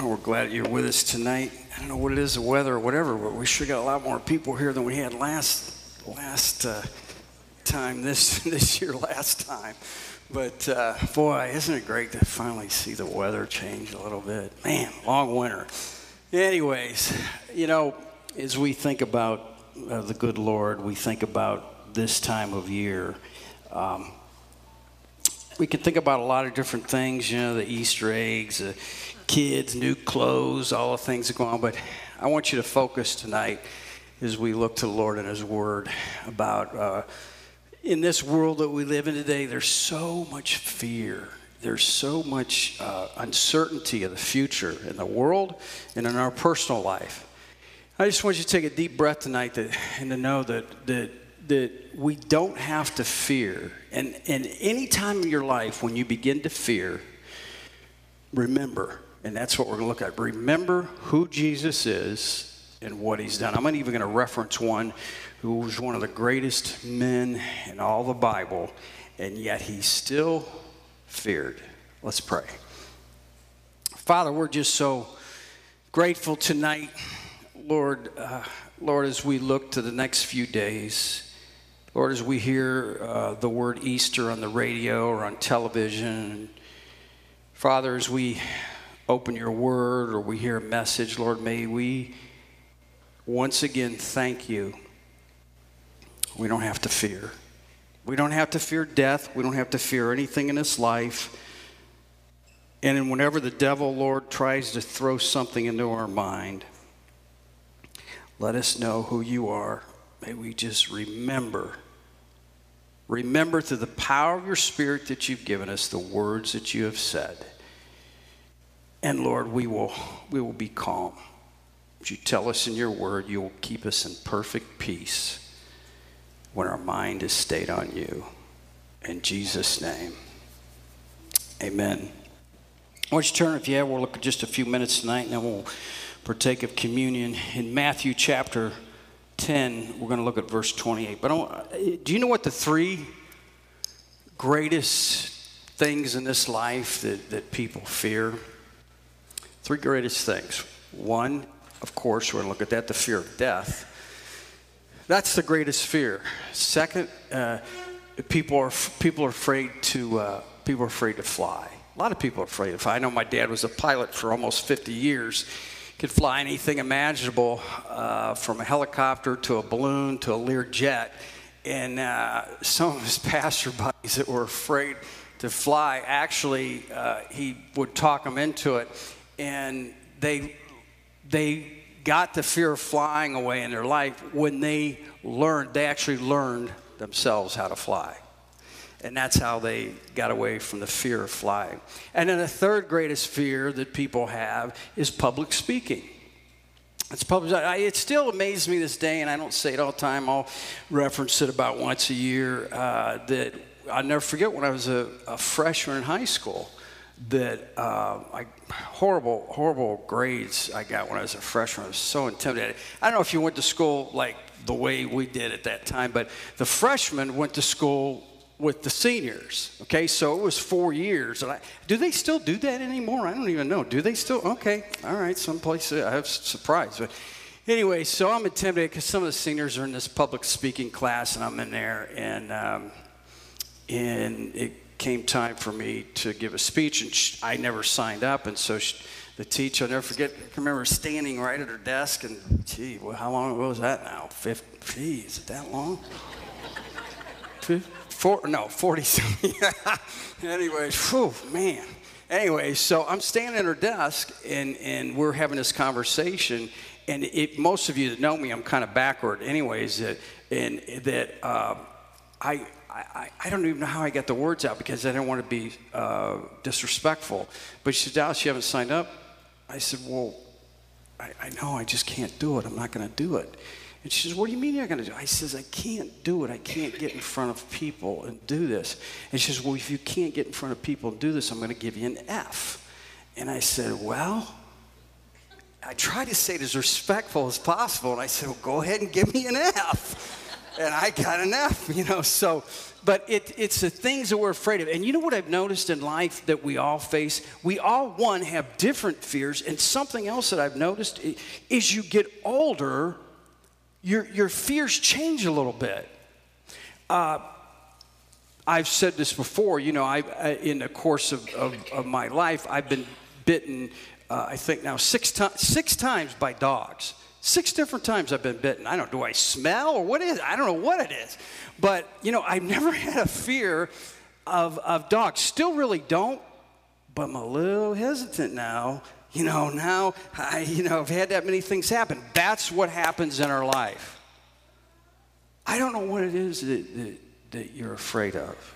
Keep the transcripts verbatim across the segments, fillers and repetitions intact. Well, we're glad you're with us tonight. I don't know what it is, the weather or whatever, but we sure got a lot more people here than we had last last uh, time this this year last time. But uh, boy, isn't it great to finally see the weather change a little bit? Man, long winter. Anyways, you know, as we think about uh, the good Lord, we think about this time of year. Um, we can think about a lot of different things. You know, the Easter eggs. Uh, kids, new clothes, all the things that go on, but I want you to focus tonight as we look to the Lord and His Word about uh, in this world that we live in today, there's so much fear. There's so much uh, uncertainty of the future in the world and in our personal life. I just want you to take a deep breath tonight that, and to know that, that, that we don't have to fear. And, and any time in your life when you begin to fear, remember, and that's what we're going to look at. Remember who Jesus is and what he's done. I'm not even going to reference one who was one of the greatest men in all the Bible, and yet he still feared. Let's pray. Father, we're just so grateful tonight, Lord, uh, Lord, as we look to the next few days. Lord, as we hear uh, the word Easter on the radio or on television, Father, as we open your word or we hear a message, Lord, may we once again thank you. We don't have to fear. We don't have to fear death. We don't have to fear anything in this life. And whenever the devil, Lord, tries to throw something into our mind, let us know who you are. May we just remember. Remember through the power of your Spirit that you've given us the words that you have said. And Lord, we will, we will be calm. As you tell us in your word, you will keep us in perfect peace when our mind is stayed on you. In Jesus' name, amen. I want you to turn, if you have, we'll look at just a few minutes tonight, and then we'll partake of communion. In Matthew chapter ten, we're going to look at verse twenty-eight. But I want, do you know what the three greatest things in this life that, that people fear? Three greatest things. One, of course, we're going to look at that, the fear of death. That's the greatest fear. Second, uh, people are people are afraid to uh, people are afraid to fly. A lot of people are afraid to fly. I know my dad was a pilot for almost fifty years. Could fly anything imaginable, uh, from a helicopter to a balloon to a Lear jet. And uh, some of his passerbys that were afraid to fly, actually, uh, he would talk them into it. And they, they got the fear of flying away in their life when they learned, they actually learned themselves how to fly. And that's how they got away from the fear of flying. And then the third greatest fear that people have is public speaking. It's public. I, it still amazes me this day, and I don't say it all the time. I'll reference it about once a year. Uh, that I'll never forget when I was a, a freshman in high school. That uh, I, horrible, horrible grades I got when I was a freshman. I was so intimidated. I don't know if you went to school like the way we did at that time, but the freshmen went to school with the seniors, okay? So it was four years. And I, do they still do that anymore? I don't even know. Do they still? Okay, all right, someplace. I was surprised. But anyway, so I'm intimidated because some of the seniors are in this public speaking class, and I'm in there, and um, and it came time for me to give a speech, and she, I never signed up, and so she, the teacher, I'll never forget, I can remember standing right at her desk, and gee, well, how long ago was that now? fifty, is it that long? fifty? Four, no, forty-something. Anyways, whew, man. Anyways, so I'm standing at her desk, and, and we're having this conversation, and it, most of you that know me, I'm kind of backward anyways, that, and that uh, I, I, I don't even know how I got the words out because I didn't want to be uh, disrespectful. But she said, Dallas, you haven't signed up? I said, well, I, I know, I just can't do it. I'm not going to do it. And she says, what do you mean you're not going to do it? I says, I can't do it. I can't get in front of people and do this. And she says, well, if you can't get in front of people and do this, I'm going to give you an F. And I said, well, I tried to say it as respectful as possible. And I said, well, go ahead and give me an F. and I got enough, you know. So, but it, it's the things that we're afraid of. And you know what I've noticed in life that we all face? We all, one, have different fears. And something else that I've noticed is you get older, your, your fears change a little bit. Uh, I've said this before, you know, I, I in the course of, of, of my life, I've been bitten, uh, I think now, six, to- six times by dogs. Six different times I've been bitten. I don't know, do I smell or what is it? I don't know what it is. But, you know, I've never had a fear of, of dogs. Still really don't, but I'm a little hesitant now. You know, now, I, you know, I've had that many things happen. That's what happens in our life. I don't know what it is that, that, that you're afraid of.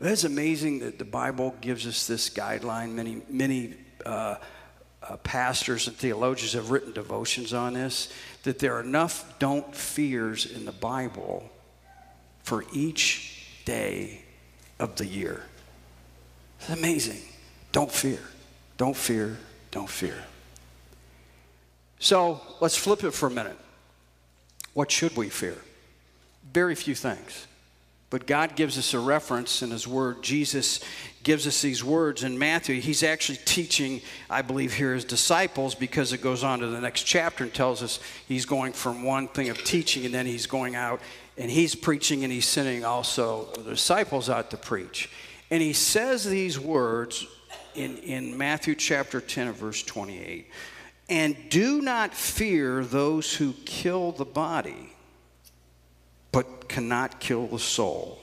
It's amazing that the Bible gives us this guideline. Many, many, uh, Uh, pastors and theologians have written devotions on this, that there are enough don't fears in the Bible for each day of the year. It's amazing. Don't fear. Don't fear. Don't fear. So let's flip it for a minute. What should we fear? Very few things. But God gives us a reference in his word. Jesus gives us these words in Matthew. He's actually teaching, I believe, here his disciples, because it goes on to the next chapter and tells us he's going from one thing of teaching, and then he's going out and he's preaching, and he's sending also the disciples out to preach. And he says these words in, in Matthew chapter ten and verse twenty-eight. And do not fear those who kill the body, but cannot kill the soul,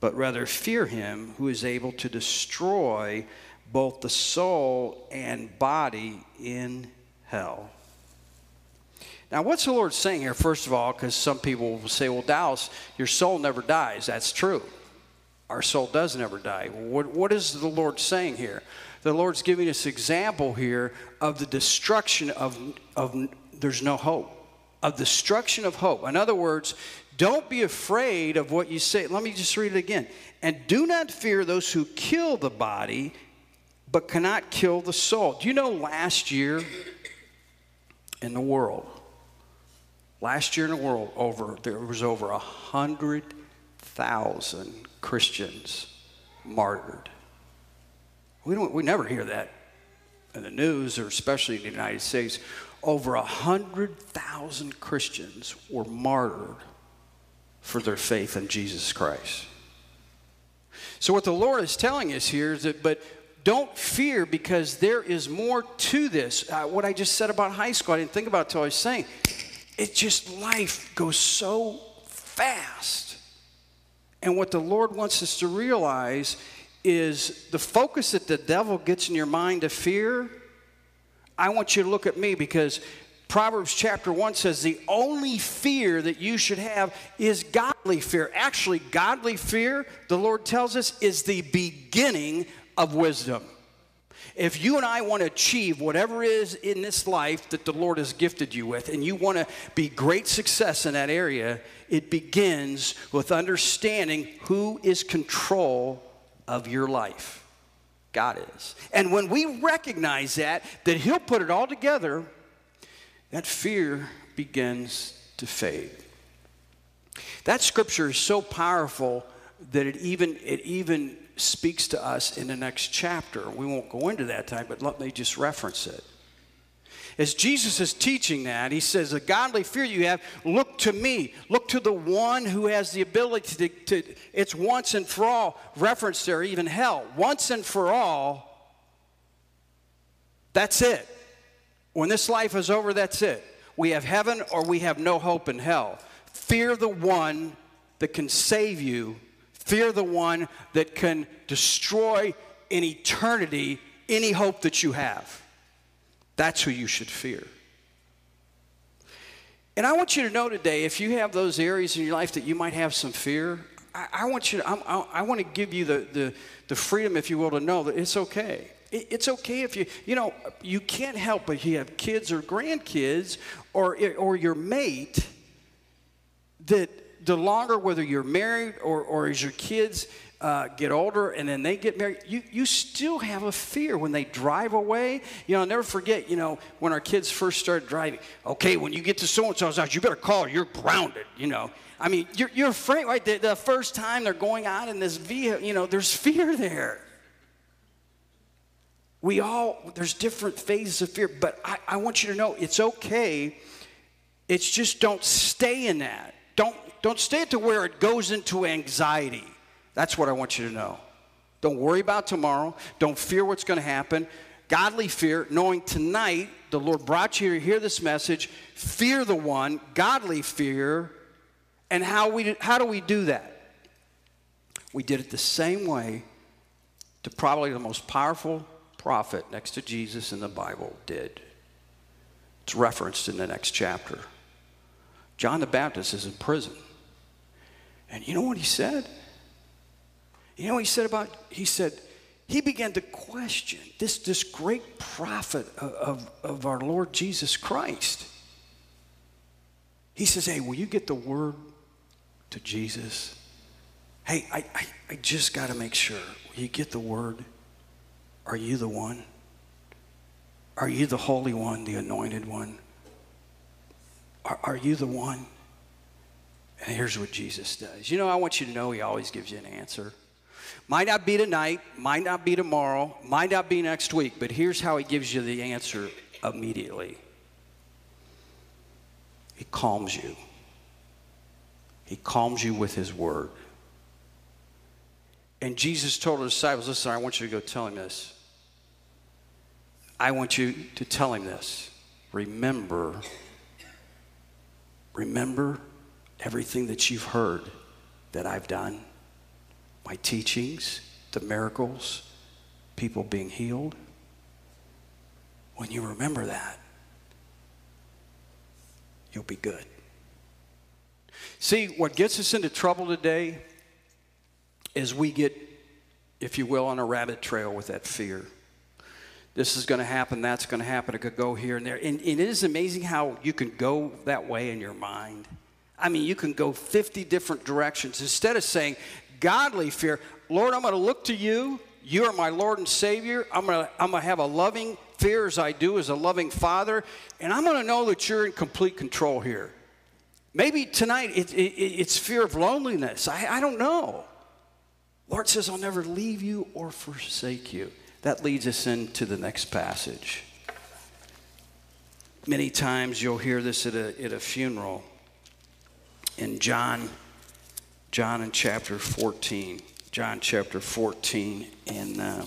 but rather fear him who is able to destroy both the soul and body in hell. Now, what's the Lord saying here, first of all? Because some people will say, well, Dallas, your soul never dies. That's true. Our soul does never die. What, what is the Lord saying here? The Lord's giving us example here of the destruction of, of there's no hope. Of destruction of hope. In other words, don't be afraid of what you say. Let me just read it again. And do not fear those who kill the body, but cannot kill the soul. Do you know last year in the world, last year in the world, over there was over one hundred thousand Christians martyred. We don't. We never hear that in the news, or especially in the United States. Over one hundred thousand Christians were martyred for their faith in Jesus Christ. So what the Lord is telling us here is that, but don't fear, because there is more to this. Uh, what I just said about high school, I didn't think about it until I was saying. It's just life goes so fast. And what the Lord wants us to realize is the focus that the devil gets in your mind of fear. I want you to look at me, because Proverbs chapter one says the only fear that you should have is godly fear. Actually, godly fear, the Lord tells us, is the beginning of wisdom. If you and I want to achieve whatever is in this life that the Lord has gifted you with, and you want to be great success in that area, it begins with understanding who is in control of your life. God is. And when we recognize that, that he'll put it all together, that fear begins to fade. That scripture is so powerful that it even, it even speaks to us in the next chapter. We won't go into that time, but let me just reference it. As Jesus is teaching that, he says, the godly fear you have, look to me. Look to the one who has the ability to, to it's once and for all reference there, even hell. Once and for all, that's it. When this life is over, that's it. We have heaven or we have no hope in hell. Fear the one that can save you. Fear the one that can destroy in eternity any hope that you have. That's who you should fear. And I want you to know today, if you have those areas in your life that you might have some fear, I, I want you to, I'm, I, I want to give you the, the, the freedom, if you will, to know that it's okay. It, it's okay if you, you know, you can't help but you have kids or grandkids or, or your mate, that the longer, whether you're married or, or as your kids uh, get older and then they get married, you, you still have a fear when they drive away. You know, I'll never forget, you know, when our kids first started driving, okay, when you get to so-and-so's house, you better call, you're grounded, you know. I mean, you're, you're afraid, right? The, the first time they're going out in this vehicle, you know, there's fear there. We all, there's different phases of fear, but I, I want you to know it's okay. It's just don't stay in that. Don't, don't stay to where it goes into anxiety. That's what I want you to know. Don't worry about tomorrow. Don't fear what's going to happen. Godly fear, knowing tonight the Lord brought you to hear this message. Fear the one, godly fear. And how we how do we do that? We did it the same way to probably the most powerful prophet next to Jesus in the Bible did. It's referenced in the next chapter. John the Baptist is in prison. And you know what he said? You know what he said about, he said, he began to question this, this great prophet of, of, of our Lord Jesus Christ. He says, hey, will you get the word to Jesus? Hey, I, I, I just got to make sure. Will you get the word? Are you the one? Are you the Holy One, the Anointed One? Are, are you the one? And here's what Jesus does. You know, I want you to know he always gives you an answer. Might not be tonight, might not be tomorrow, might not be next week, but here's how he gives you the answer immediately. He calms you. He calms you with his word. And Jesus told the disciples, listen, I want you to go tell him this. I want you to tell him this. Remember, remember everything that you've heard that I've done. My teachings, the miracles, people being healed. When you remember that, you'll be good. See, what gets us into trouble today is we get, if you will, on a rabbit trail with that fear. This is going to happen, that's going to happen, it could go here and there. And, and it is amazing how you can go that way in your mind. I mean, you can go fifty different directions. Instead of saying, godly fear, Lord, I'm going to look to you. You are my Lord and Savior. I'm going to, I'm going to have a loving fear as I do as a loving father. And I'm going to know that you're in complete control here. Maybe tonight it, it, it's fear of loneliness. I, I don't know. Lord says, I'll never leave you or forsake you. That leads us into the next passage. Many times you'll hear this at a, at a funeral. In John, John in chapter fourteen. John chapter fourteen, and uh,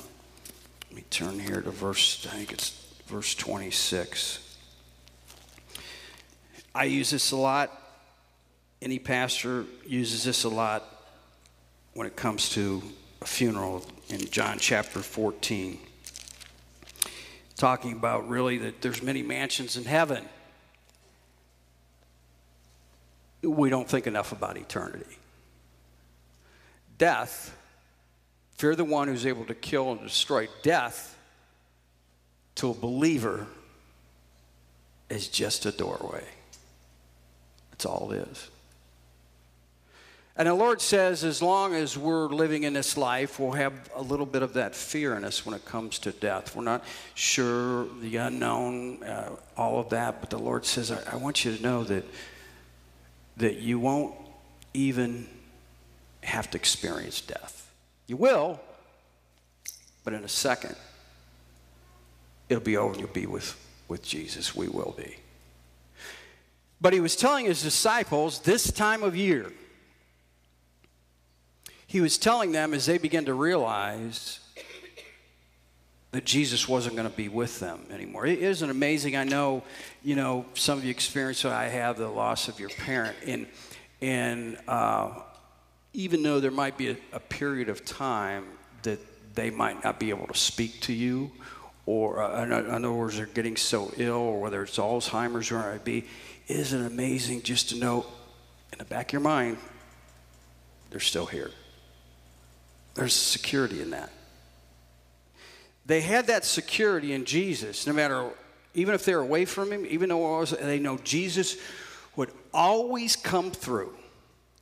let me turn here to verse, I think it's verse twenty-six. I use this a lot. Any pastor uses this a lot when it comes to a funeral in John chapter fourteen. Talking about really that there's many mansions in heaven. We don't think enough about eternity. Death, fear the one who's able to kill and destroy. Death to a believer is just a doorway. That's all it is. And the Lord says as long as we're living in this life, we'll have a little bit of that fear in us when it comes to death. We're not sure, the unknown, uh, all of that. But the Lord says, I, I want you to know that, that you won't even have to experience death. You will, but in a second, it'll be over and you'll be with, with Jesus. We will be. But he was telling his disciples this time of year, he was telling them as they began to realize that Jesus wasn't going to be with them anymore. It isn't amazing. I know, you know, some of you experience what I have, the loss of your parent. And, and, uh, even though there might be a, a period of time that they might not be able to speak to you, or uh, in other words, they're getting so ill, or whether it's Alzheimer's or R I B, isn't it amazing just to know in the back of your mind, they're still here. There's security in that. They had that security in Jesus, no matter, even if they're away from him, even though they know Jesus would always come through.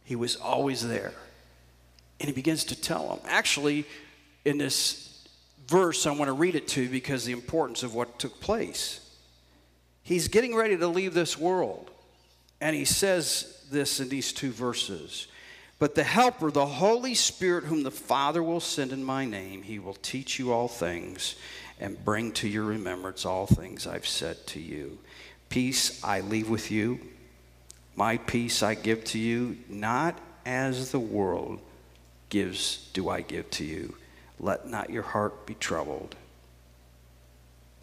He was always there. And he begins to tell them. Actually, in this verse, I want to read it to you because of the importance of what took place. He's getting ready to leave this world. And he says this in these two verses. But the Helper, the Holy Spirit, whom the Father will send in my name, he will teach you all things and bring to your remembrance all things I've said to you. Peace I leave with you. My peace I give to you, not as the world gives do I give to you. Let not your heart be troubled,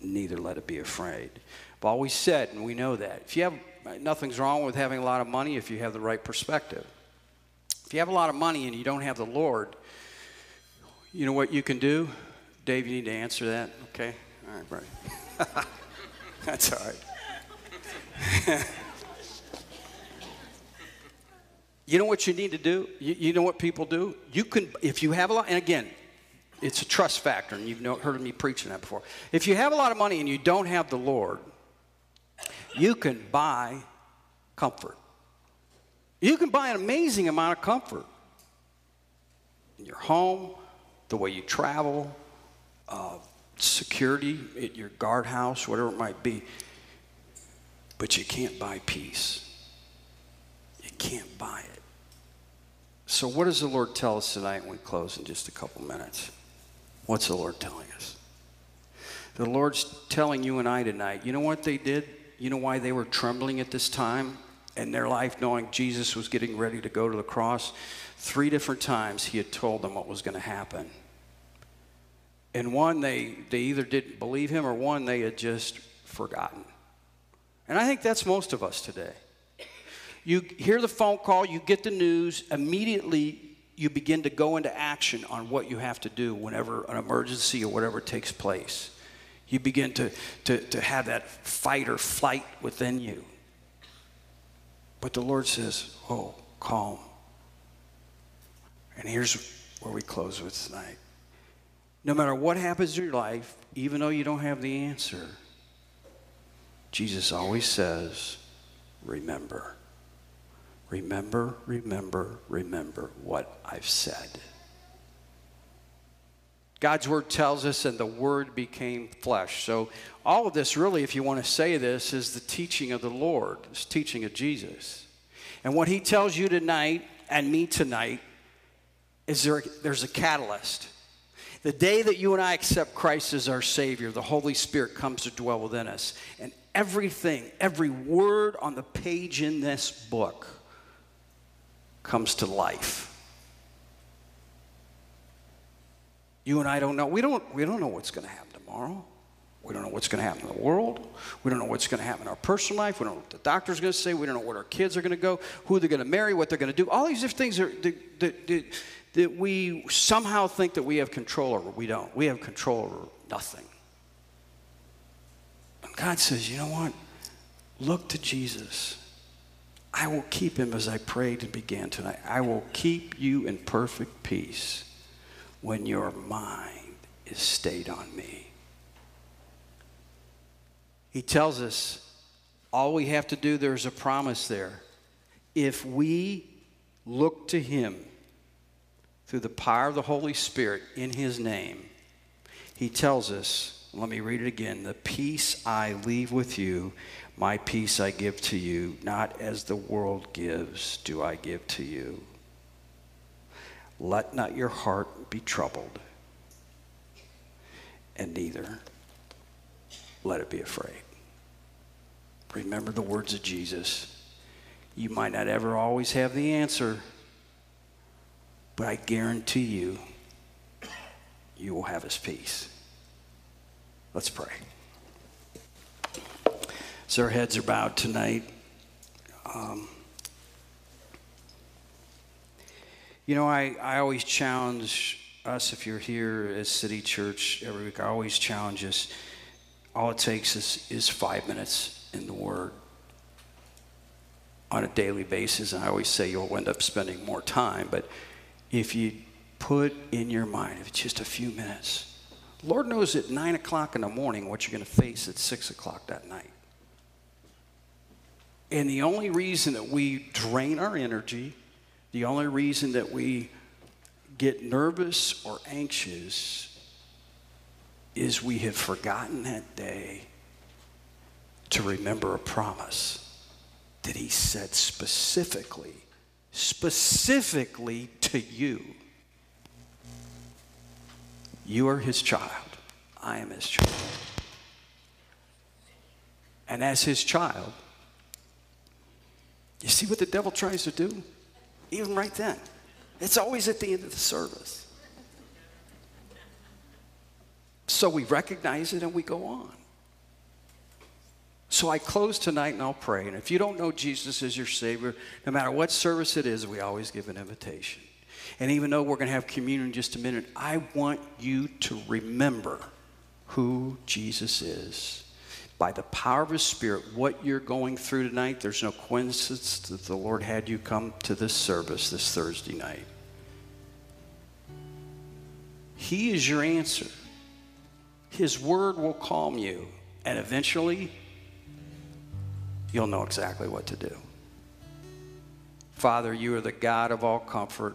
neither let it be afraid. I've always said, and we know that, if you have, nothing's wrong with having a lot of money if you have the right perspective. If you have a lot of money and you don't have the Lord, you know what you can do? Dave, you need to answer that, okay? All right, Brian. That's all right. You know what you need to do? You, you know what people do? You can, if you have a lot, and again, it's a trust factor, and you've heard of me preaching that before. If you have a lot of money and you don't have the Lord, you can buy comfort. You can buy an amazing amount of comfort in your home, the way you travel, uh, security at your guardhouse, whatever it might be. But you can't buy peace. You can't buy it. So what does the Lord tell us tonight when we close in just a couple minutes? What's the Lord telling us? The Lord's telling you and I tonight, you know what they did? You know why they were trembling at this time in their life, knowing Jesus was getting ready to go to the cross? Three different times he had told them what was going to happen. And one, they, they either didn't believe him, or one, they had just forgotten. And I think that's most of us today. You hear the phone call, you get the news, immediately you begin to go into action on what you have to do whenever an emergency or whatever takes place. You begin to, to, to have that fight or flight within you. But the Lord says, oh, calm. And here's where we close with tonight. No matter what happens in your life, even though you don't have the answer, Jesus always says, remember. Remember, remember, remember what I've said. God's word tells us, and the word became flesh. So all of this really, if you want to say this, is the teaching of the Lord, it's teaching of Jesus. And what he tells you tonight and me tonight is there, there's a catalyst. The day that you and I accept Christ as our Savior, the Holy Spirit comes to dwell within us. And everything, every word on the page in this book comes to life. You and I don't know. We don't, we don't know what's going to happen tomorrow. We don't know what's going to happen in the world. We don't know what's going to happen in our personal life. We don't know what the doctor's going to say. We don't know what our kids are going to go, who they're going to marry, what they're going to do. All these different things are, that, that, that, that we somehow think that we have control over. We don't. We have control over nothing. And God says, you know what? Look to Jesus. I will keep him as I prayed and began tonight. I will keep you in perfect peace when your mind is stayed on me. He tells us all we have to do, there's a promise there. If we look to him through the power of the Holy Spirit in his name, he tells us, let me read it again, the peace I leave with you, my peace I give to you, not as the world gives do I give to you. Let not your heart be troubled, and neither let it be afraid. Remember the words of Jesus. You might not ever always have the answer, but I guarantee you, you will have his peace. Let's pray. So our heads are bowed tonight. Um, You know, I, I always challenge us, if you're here at City Church every week, I always challenge us, all it takes is, is five minutes in the Word on a daily basis. And I always say you'll end up spending more time, but if you put in your mind, if it's just a few minutes, Lord knows at nine o'clock in the morning what you're going to face at six o'clock that night. And the only reason that we drain our energy, the only reason that we get nervous or anxious is we have forgotten that day to remember a promise that he said specifically, specifically to you. You are his child. I am his child. And as his child, you see what the devil tries to do? Even right then. It's always at the end of the service. So we recognize it and we go on. So I close tonight and I'll pray. And if you don't know Jesus as your Savior, no matter what service it is, we always give an invitation. And even though we're going to have communion in just a minute, I want you to remember who Jesus is. By the power of his Spirit, what you're going through tonight, there's no coincidence that the Lord had you come to this service this Thursday night. He is your answer. His word will calm you, and eventually, you'll know exactly what to do. Father, you are the God of all comfort.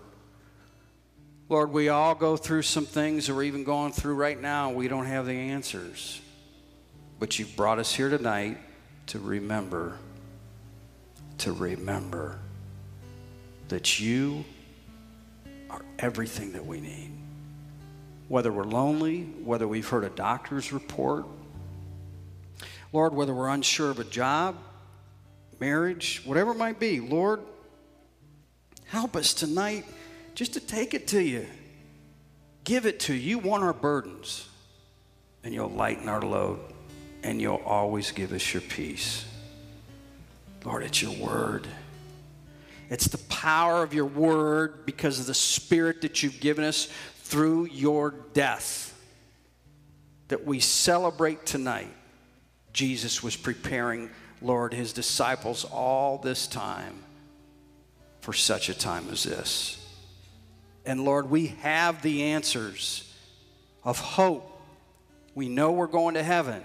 Lord, we all go through some things that we're even going through right now. We don't have the answers. But you've brought us here tonight to remember, to remember that you are everything that we need. Whether we're lonely, whether we've heard a doctor's report, Lord, whether we're unsure of a job, marriage, whatever it might be, Lord, help us tonight just to take it to you. Give it to you. You want our burdens, and you'll lighten our load, and you'll always give us your peace. Lord, it's your word. It's the power of your word because of the Spirit that you've given us through your death that we celebrate tonight. Jesus was preparing, Lord, his disciples all this time for such a time as this. And Lord, we have the answers of hope. We know we're going to heaven.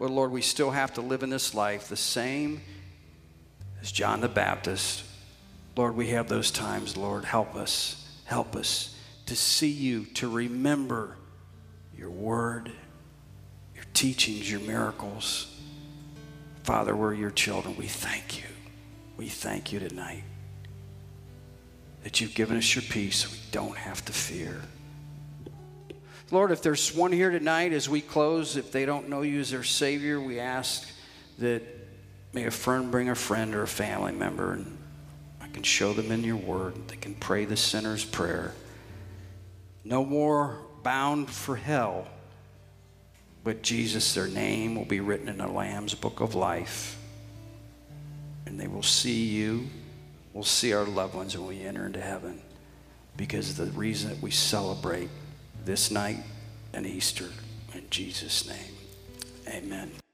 But Lord, we still have to live in this life the same as John the Baptist. Lord, we have those times. Lord, help us. Help us to see you, to remember your word, your teachings, your miracles. Father, we're your children. We thank you. We thank you tonight that you've given us your peace so we don't have to fear. Lord, if there's one here tonight as we close, if they don't know you as their Savior, we ask that may a friend bring a friend or a family member, and I can show them in your word. They can pray the sinner's prayer. No more bound for hell. But Jesus, their name will be written in the Lamb's Book of Life. And they will see you, we'll see our loved ones when we enter into heaven. Because of the reason that we celebrate this night and Easter. In Jesus' name, amen.